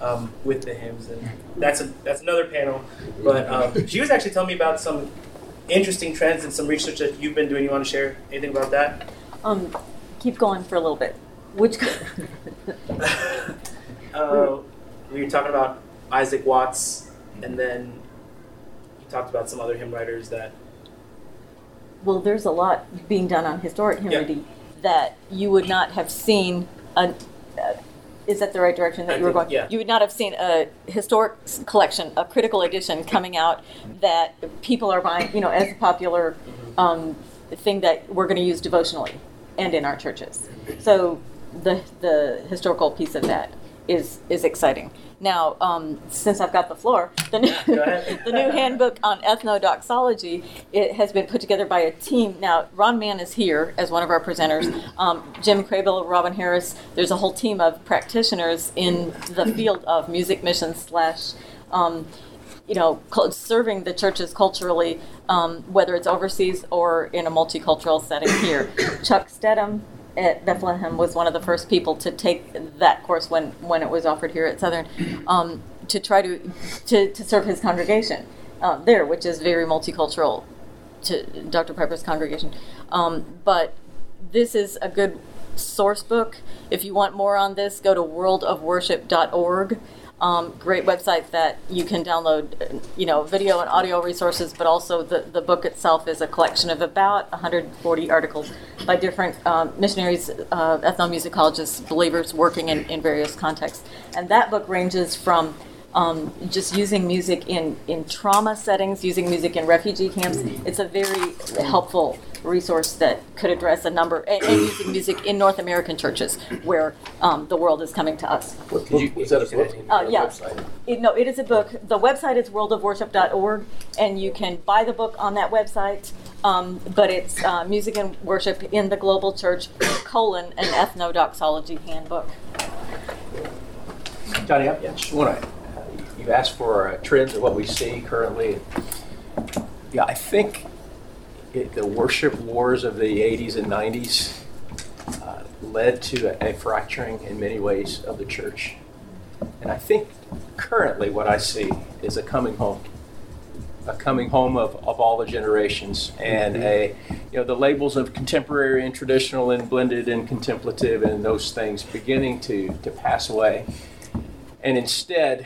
um, with the hymns, and that's a, that's another panel. But um, she was actually telling me about some interesting trends and some research that you've been doing. You want to share anything about that? Um, keep going for a little bit. Which? uh, we were talking about Isaac Watts, and then talked about some other hymn writers that... Well, there's a lot being done on historic hymnody yep. that you would not have seen... A, uh, is that the right direction that I you were think, going? Yeah. You would not have seen a historic collection, a critical edition coming out that people are buying, you know, as a popular mm-hmm. um, thing that we're going to use devotionally and in our churches. So the the historical piece of that is is exciting. Now, um, since I've got the floor, the new, the new handbook on ethnodoxology, it has been put together by a team. Now, Ron Mann is here as one of our presenters. Um, Jim Crable, Robin Harris, there's a whole team of practitioners in the field of music missions slash, um, you know, serving the churches culturally, um, whether it's overseas or in a multicultural setting here. Chuck Stedham at Bethlehem was one of the first people to take that course when, when it was offered here at Southern, um, to try to, to to serve his congregation uh, there, which is very multicultural to Doctor Piper's congregation. Um, but this is a good source book. If you want more on this, go to world of worship dot org. Um, great website that you can download, you know, video and audio resources, but also the, the book itself is a collection of about one hundred forty articles by different um, missionaries, uh, ethnomusicologists, believers working in, in various contexts. And that book ranges from um, just using music in, in trauma settings, using music in refugee camps. It's a very helpful resource that could address a number, and, and using music in North American churches where um, the world is coming to us. What, you, is that a book? Uh, yeah. It, no, it is a book. The website is world of worship dot org, and you can buy the book on that website, um, but it's uh, Music and Worship in the Global Church, colon, an ethnodoxology handbook. Johnny, I just want to, you asked for uh, trends of what we see currently. Yeah, I think It, the worship wars of the eighties and nineties uh, led to a, a fracturing in many ways of the church. And I think currently what I see is a coming home, a coming home of, of all the generations, and a, you know, the labels of contemporary and traditional and blended and contemplative and those things beginning to, to pass away. And instead,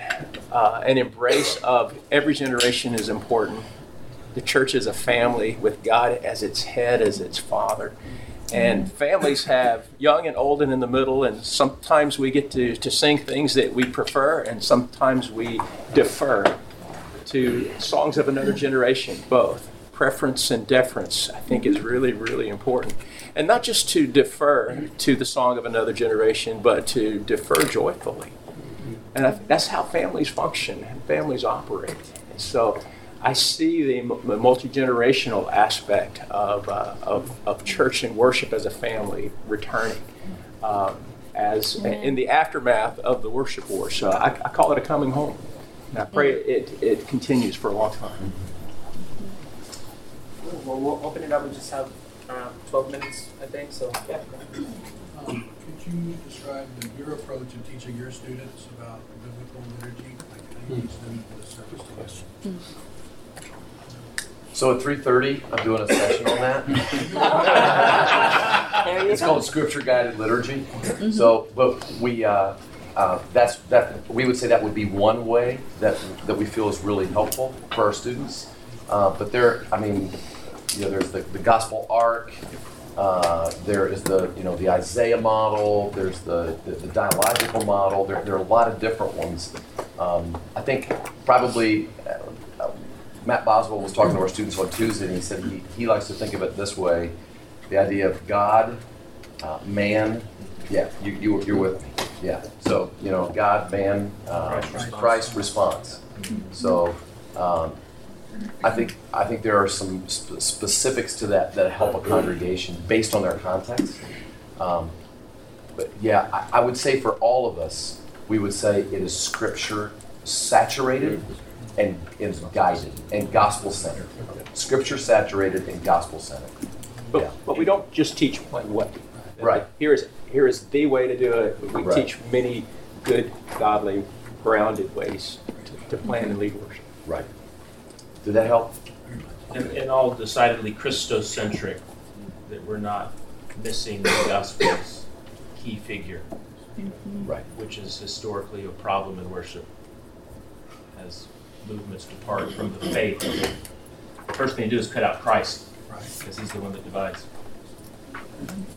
uh, an embrace of every generation is important. The church is a family with God as its head, as its father. And families have young and old and in the middle, and sometimes we get to, to sing things that we prefer, and sometimes we defer to songs of another generation, both. Preference and deference, I think, is really, really important. And not just to defer to the song of another generation, but to defer joyfully. And I think that's how families function and families operate. And so I see the multi-generational aspect of, uh, of of church and worship as a family returning um, as mm-hmm. in the aftermath of the worship war. So I, I call it a coming home, and I pray it, it continues for a long time. Well, we'll open it up and just have around twelve minutes, I think. So yeah. Um, could you describe the, your approach in teaching your students about biblical liturgy, like how you use them for the service to us? Mm-hmm. So at three thirty, I'm doing a session on that. There you it's go. Called scripture guided liturgy. Mm-hmm. So, but we uh, uh, that's that we would say that would be one way that that we feel is really helpful for our students. Uh, but there, I mean, you know, there's the, the gospel arc. Uh, there is the you know the Isaiah model. There's the the, the dialogical model. There there are a lot of different ones. Um, I think probably. Uh, Matt Boswell was talking to our students on Tuesday, and he said he, he likes to think of it this way, the idea of God, uh, man, yeah, you, you, you're with me, yeah. So, you know, God, man, uh, Christ, Christ response. So um, I think I think there are some sp- specifics to that that help a congregation based on their context. Um, but yeah, I, I would say for all of us, we would say it is scripture saturated, and is guided and gospel-centered, scripture-saturated and gospel-centered. But, yeah. but we don't just teach one way. Right. Here is here is the way to do it. We right. teach many good, godly, grounded ways to, to plan and lead worship. Right. Did that help? And, and all decidedly Christocentric, that we're not missing the gospel's key figure, right? Which is historically a problem in worship. As movements depart from the faith, the first thing to do is cut out Christ, because he's the one that divides.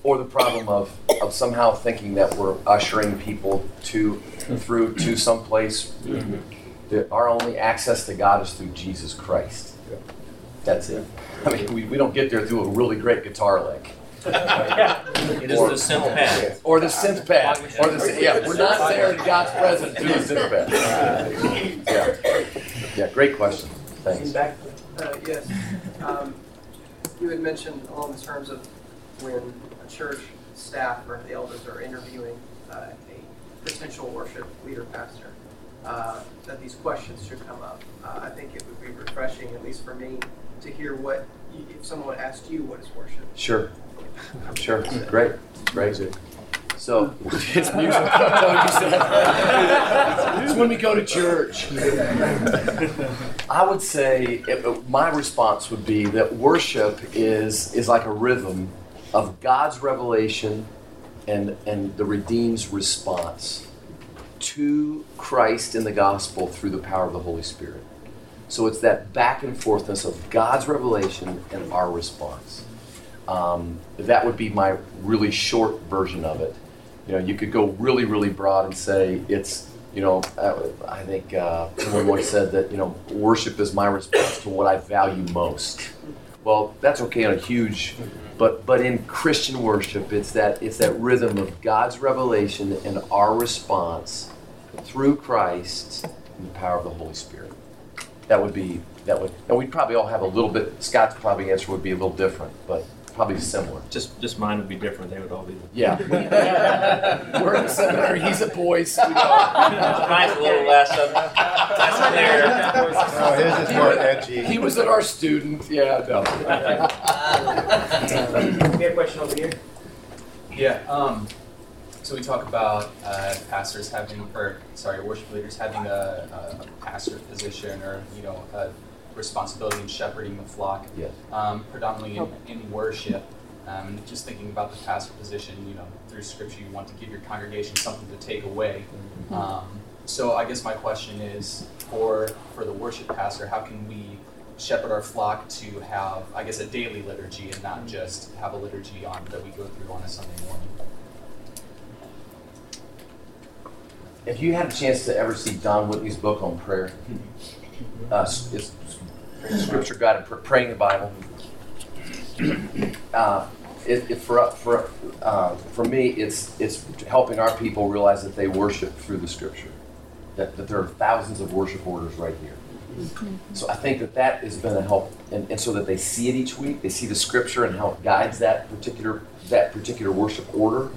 Or the problem of, of somehow thinking that we're ushering people to through to some place. Mm-hmm. Our only access to God is through Jesus Christ. Yeah. That's it. I mean, we, we don't get there through a really great guitar lick. Yeah. It is or, the synth pad. Or the synth pad. Or the, yeah, we're not there in God's presence through the synth pad. Yeah. Yeah, great question. Thanks. Back, uh, yes. Um, you had mentioned along the terms of when a church staff or the elders are interviewing uh, a potential worship leader pastor, uh, that these questions should come up. Uh, I think it would be refreshing, at least for me, to hear what, you, if someone asked you what is worship. Sure. Sure. Great. Great. So it's music. It's when we go to church. I would say it, my response would be that worship is is like a rhythm of God's revelation and and the redeemed's response to Christ in the gospel through the power of the Holy Spirit. So it's that back and forthness of God's revelation and our response. Um, that would be my really short version of it. You know, you could go really, really broad and say it's, you know, I think uh, someone once said that, you know, worship is my response to what I value most. Well, that's okay on a huge, but but in Christian worship, it's that it's that rhythm of God's revelation and our response through Christ and the power of the Holy Spirit. That would be that would, and we'd probably all have a little bit. Scott's probably answer would be a little different, but. Probably similar. Just just mine would be different. They would all be different. Yeah. We're in the seminary. He's at Boyce. You know. Mine's a little less of there. His is more edgy. He was at our student. Yeah. No. We have a question over here. Yeah. Um, so we talk about uh, pastors having, or sorry, worship leaders having a, a pastor position, or you know. A, responsibility in shepherding the flock, yes. um, predominantly in, in worship. Um, just thinking about the pastor position, you know, through Scripture, you want to give your congregation something to take away. Mm-hmm. Um, so I guess my question is, for for the worship pastor, how can we shepherd our flock to have, I guess, a daily liturgy and not just have a liturgy on that we go through on a Sunday morning? If you had a chance to ever see Don Whitney's book on prayer, uh, it's Scripture guided praying the Bible. Uh, it, it for for uh, for me, it's it's helping our people realize that they worship through the Scripture, that, that there are thousands of worship orders right here. So I think that that has been a help, and, and so that they see it each week, they see the Scripture and how it guides that particular that particular worship order.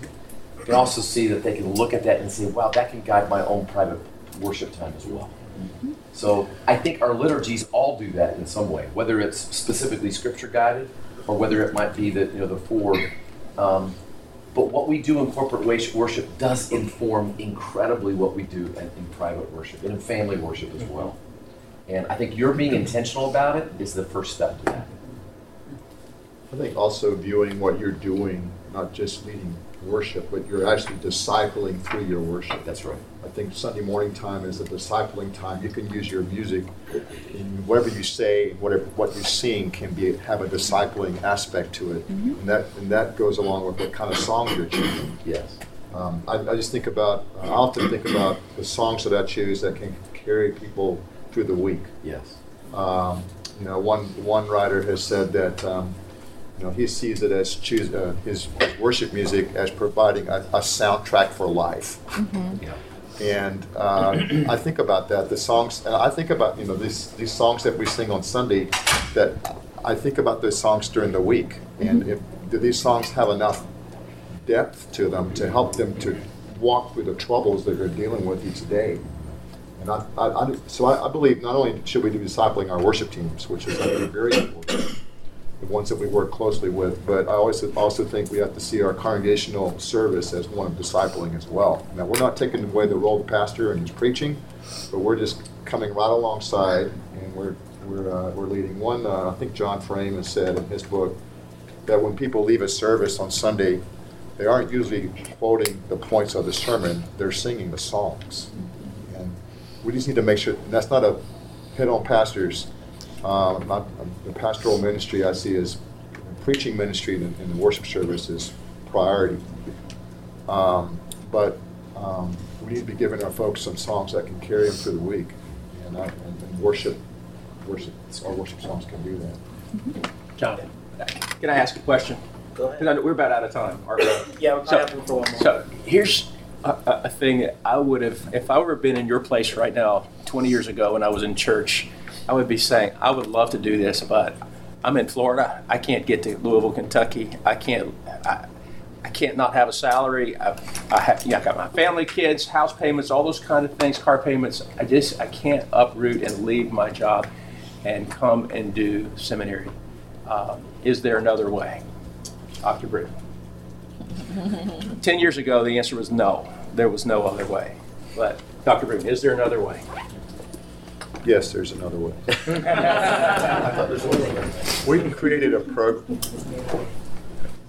You can also see that they can look at that and say, wow, that can guide my own private worship time as well. Mm-hmm. So I think our liturgies all do that in some way, whether it's specifically Scripture guided or whether it might be the, you know, the four. Um, but what we do in corporate worship does inform incredibly what we do in, in private worship and in family worship as well. And I think your being intentional about it is the first step to that. I think also viewing what you're doing, not just leading worship, but you're actually discipling through your worship. That's right. I think Sunday morning time is a discipling time. You can use your music, and whatever you say, whatever what you sing can be have a discipling aspect to it, mm-hmm. and that and that goes along with what kind of song you're choosing. Yes. Um, I, I just think about I often think about the songs that I choose that can carry people through the week. Yes. Um, you know, one one writer has said that. Um, You know, he sees it as choose, uh, his worship music as providing a, a soundtrack for life. Mm-hmm. Yeah. And uh, I think about that. The songs, I think about, you know, these, these songs that we sing on Sunday, that I think about those songs during the week. And mm-hmm. if, do these songs have enough depth to them to help them to walk through the troubles that they're dealing with each day? And I, I, I, so I, I believe not only should we be discipling our worship teams, which is like very important, the ones that we work closely with, but I always also think we have to see our congregational service as one of discipling as well. Now, we're not taking away the role of the pastor and his preaching, but we're just coming right alongside, and we're we're uh, we're leading. One, uh, I think John Frame has said in his book that when people leave a service on Sunday, they aren't usually quoting the points of the sermon; they're singing the songs. And we just need to make sure, and that's not a hit on pastors. Uh, not, um, the pastoral ministry I see as preaching ministry in, in the worship service is priority. Um, but um, we need to be giving our folks some songs that can carry them through the week, and, I, and, and worship, worship, our worship songs can do that. John, can I ask a question? Go ahead. 'Cause I know we're about out of time, aren't we? Yeah, we're so, out for one more. So here's a, a thing that I would have, if I would have been in your place right now twenty years ago when I was in church, I would be saying, I would love to do this, but I'm in Florida. I can't get to Louisville, Kentucky. I can't I, I can't not have a salary. I I, have, yeah, I got my family, kids, house payments, all those kind of things, car payments. I just, I can't uproot and leave my job and come and do seminary. Um, is there another way? Doctor Bruden. Ten years ago, the answer was no. There was no other way. But Doctor Bruden, is there another way? Yes, there's another way. I thought there's another way. We created a program.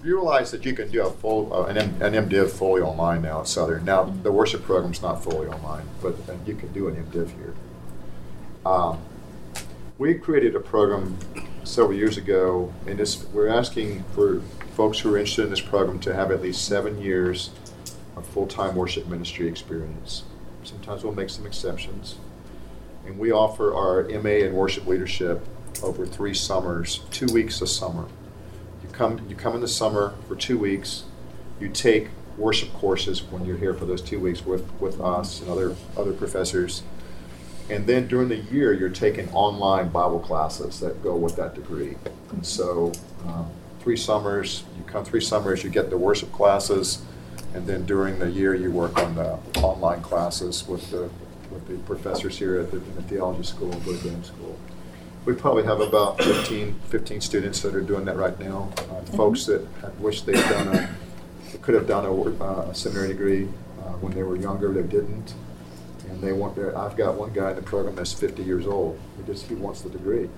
You realize that you can do a full uh, an, M- an MDiv fully online now at Southern. Now the worship program's not fully online, but you can do an MDiv here. Um, we created a program several years ago, and this we're asking for folks who are interested in this program to have at least seven years of full-time worship ministry experience. Sometimes we'll make some exceptions. And we offer our M A in worship leadership over three summers, two weeks a summer. You come you come in the summer for two weeks. You take worship courses when you're here for those two weeks with, with us and other, other professors. And then during the year, you're taking online Bible classes that go with that degree. And so um, three summers, you come three summers, you get the worship classes. And then during the year, you work on the online classes with the with the professors here at the, in the theology school, Billy Graham School. We probably have about fifteen, fifteen students that are doing that right now. Uh, mm-hmm. Folks that have wished they'd done a, could have done a, uh, a seminary degree uh, when they were younger, they didn't, and they want their. I've got one guy in the program that's fifty years old. He just he wants the degree.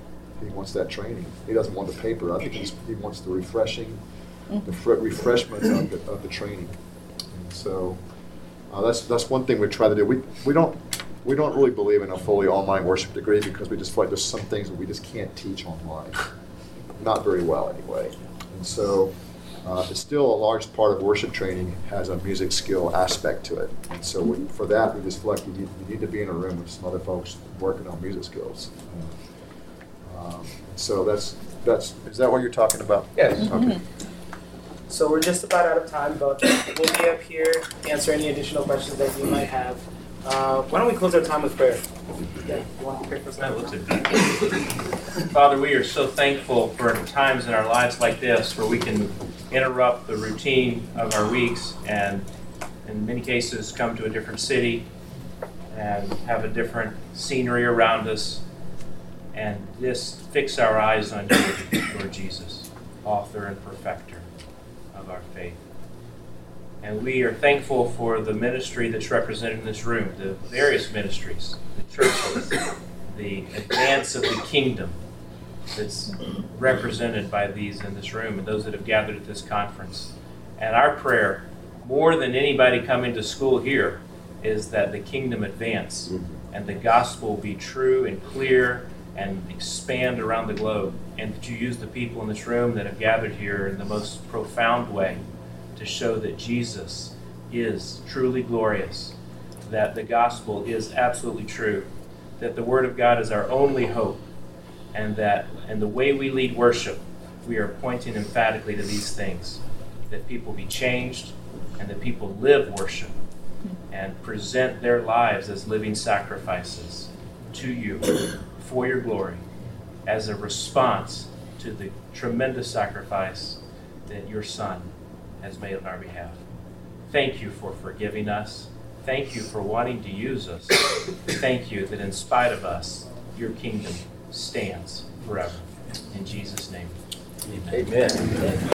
He wants that training. He doesn't want the paper. I think he's, he wants the refreshing, the fr- refreshment of the, of the training. And so uh, that's that's one thing we try to do. We we don't. We don't really believe in a fully online worship degree because we just feel like there's some things that we just can't teach online. Not very well, anyway. And so uh, it's still a large part of worship training has a music skill aspect to it. And so we, for that, we just feel like you need, you need to be in a room with some other folks working on music skills. Um, so that's, that's is that what you're talking about? Yes. Mm-hmm. Okay. So we're just about out of time, but we'll be up here to answer any additional questions that you might have. Uh, why don't we close our time with prayer? Yeah. You want to pray for us? That looks good. Father, we are so thankful for times in our lives like this where we can interrupt the routine of our weeks and, in many cases, come to a different city and have a different scenery around us and just fix our eyes on you, Lord Jesus, author and perfecter of our faith. And we are thankful for the ministry that's represented in this room, the various ministries, the churches, the advance of the kingdom, that's represented by these in this room and those that have gathered at this conference. And our prayer, more than anybody coming to school here, is that the kingdom advance and the gospel be true and clear and expand around the globe, and that you use the people in this room that have gathered here in the most profound way to show that Jesus is truly glorious, that the gospel is absolutely true, that the Word of God is our only hope, and that in the way we lead worship, we are pointing emphatically to these things, that people be changed and that people live worship and present their lives as living sacrifices to you for your glory as a response to the tremendous sacrifice that your Son has made on our behalf. Thank you for forgiving us. Thank you for wanting to use us. Thank you that in spite of us, your kingdom stands forever. In Jesus' name, amen. Amen.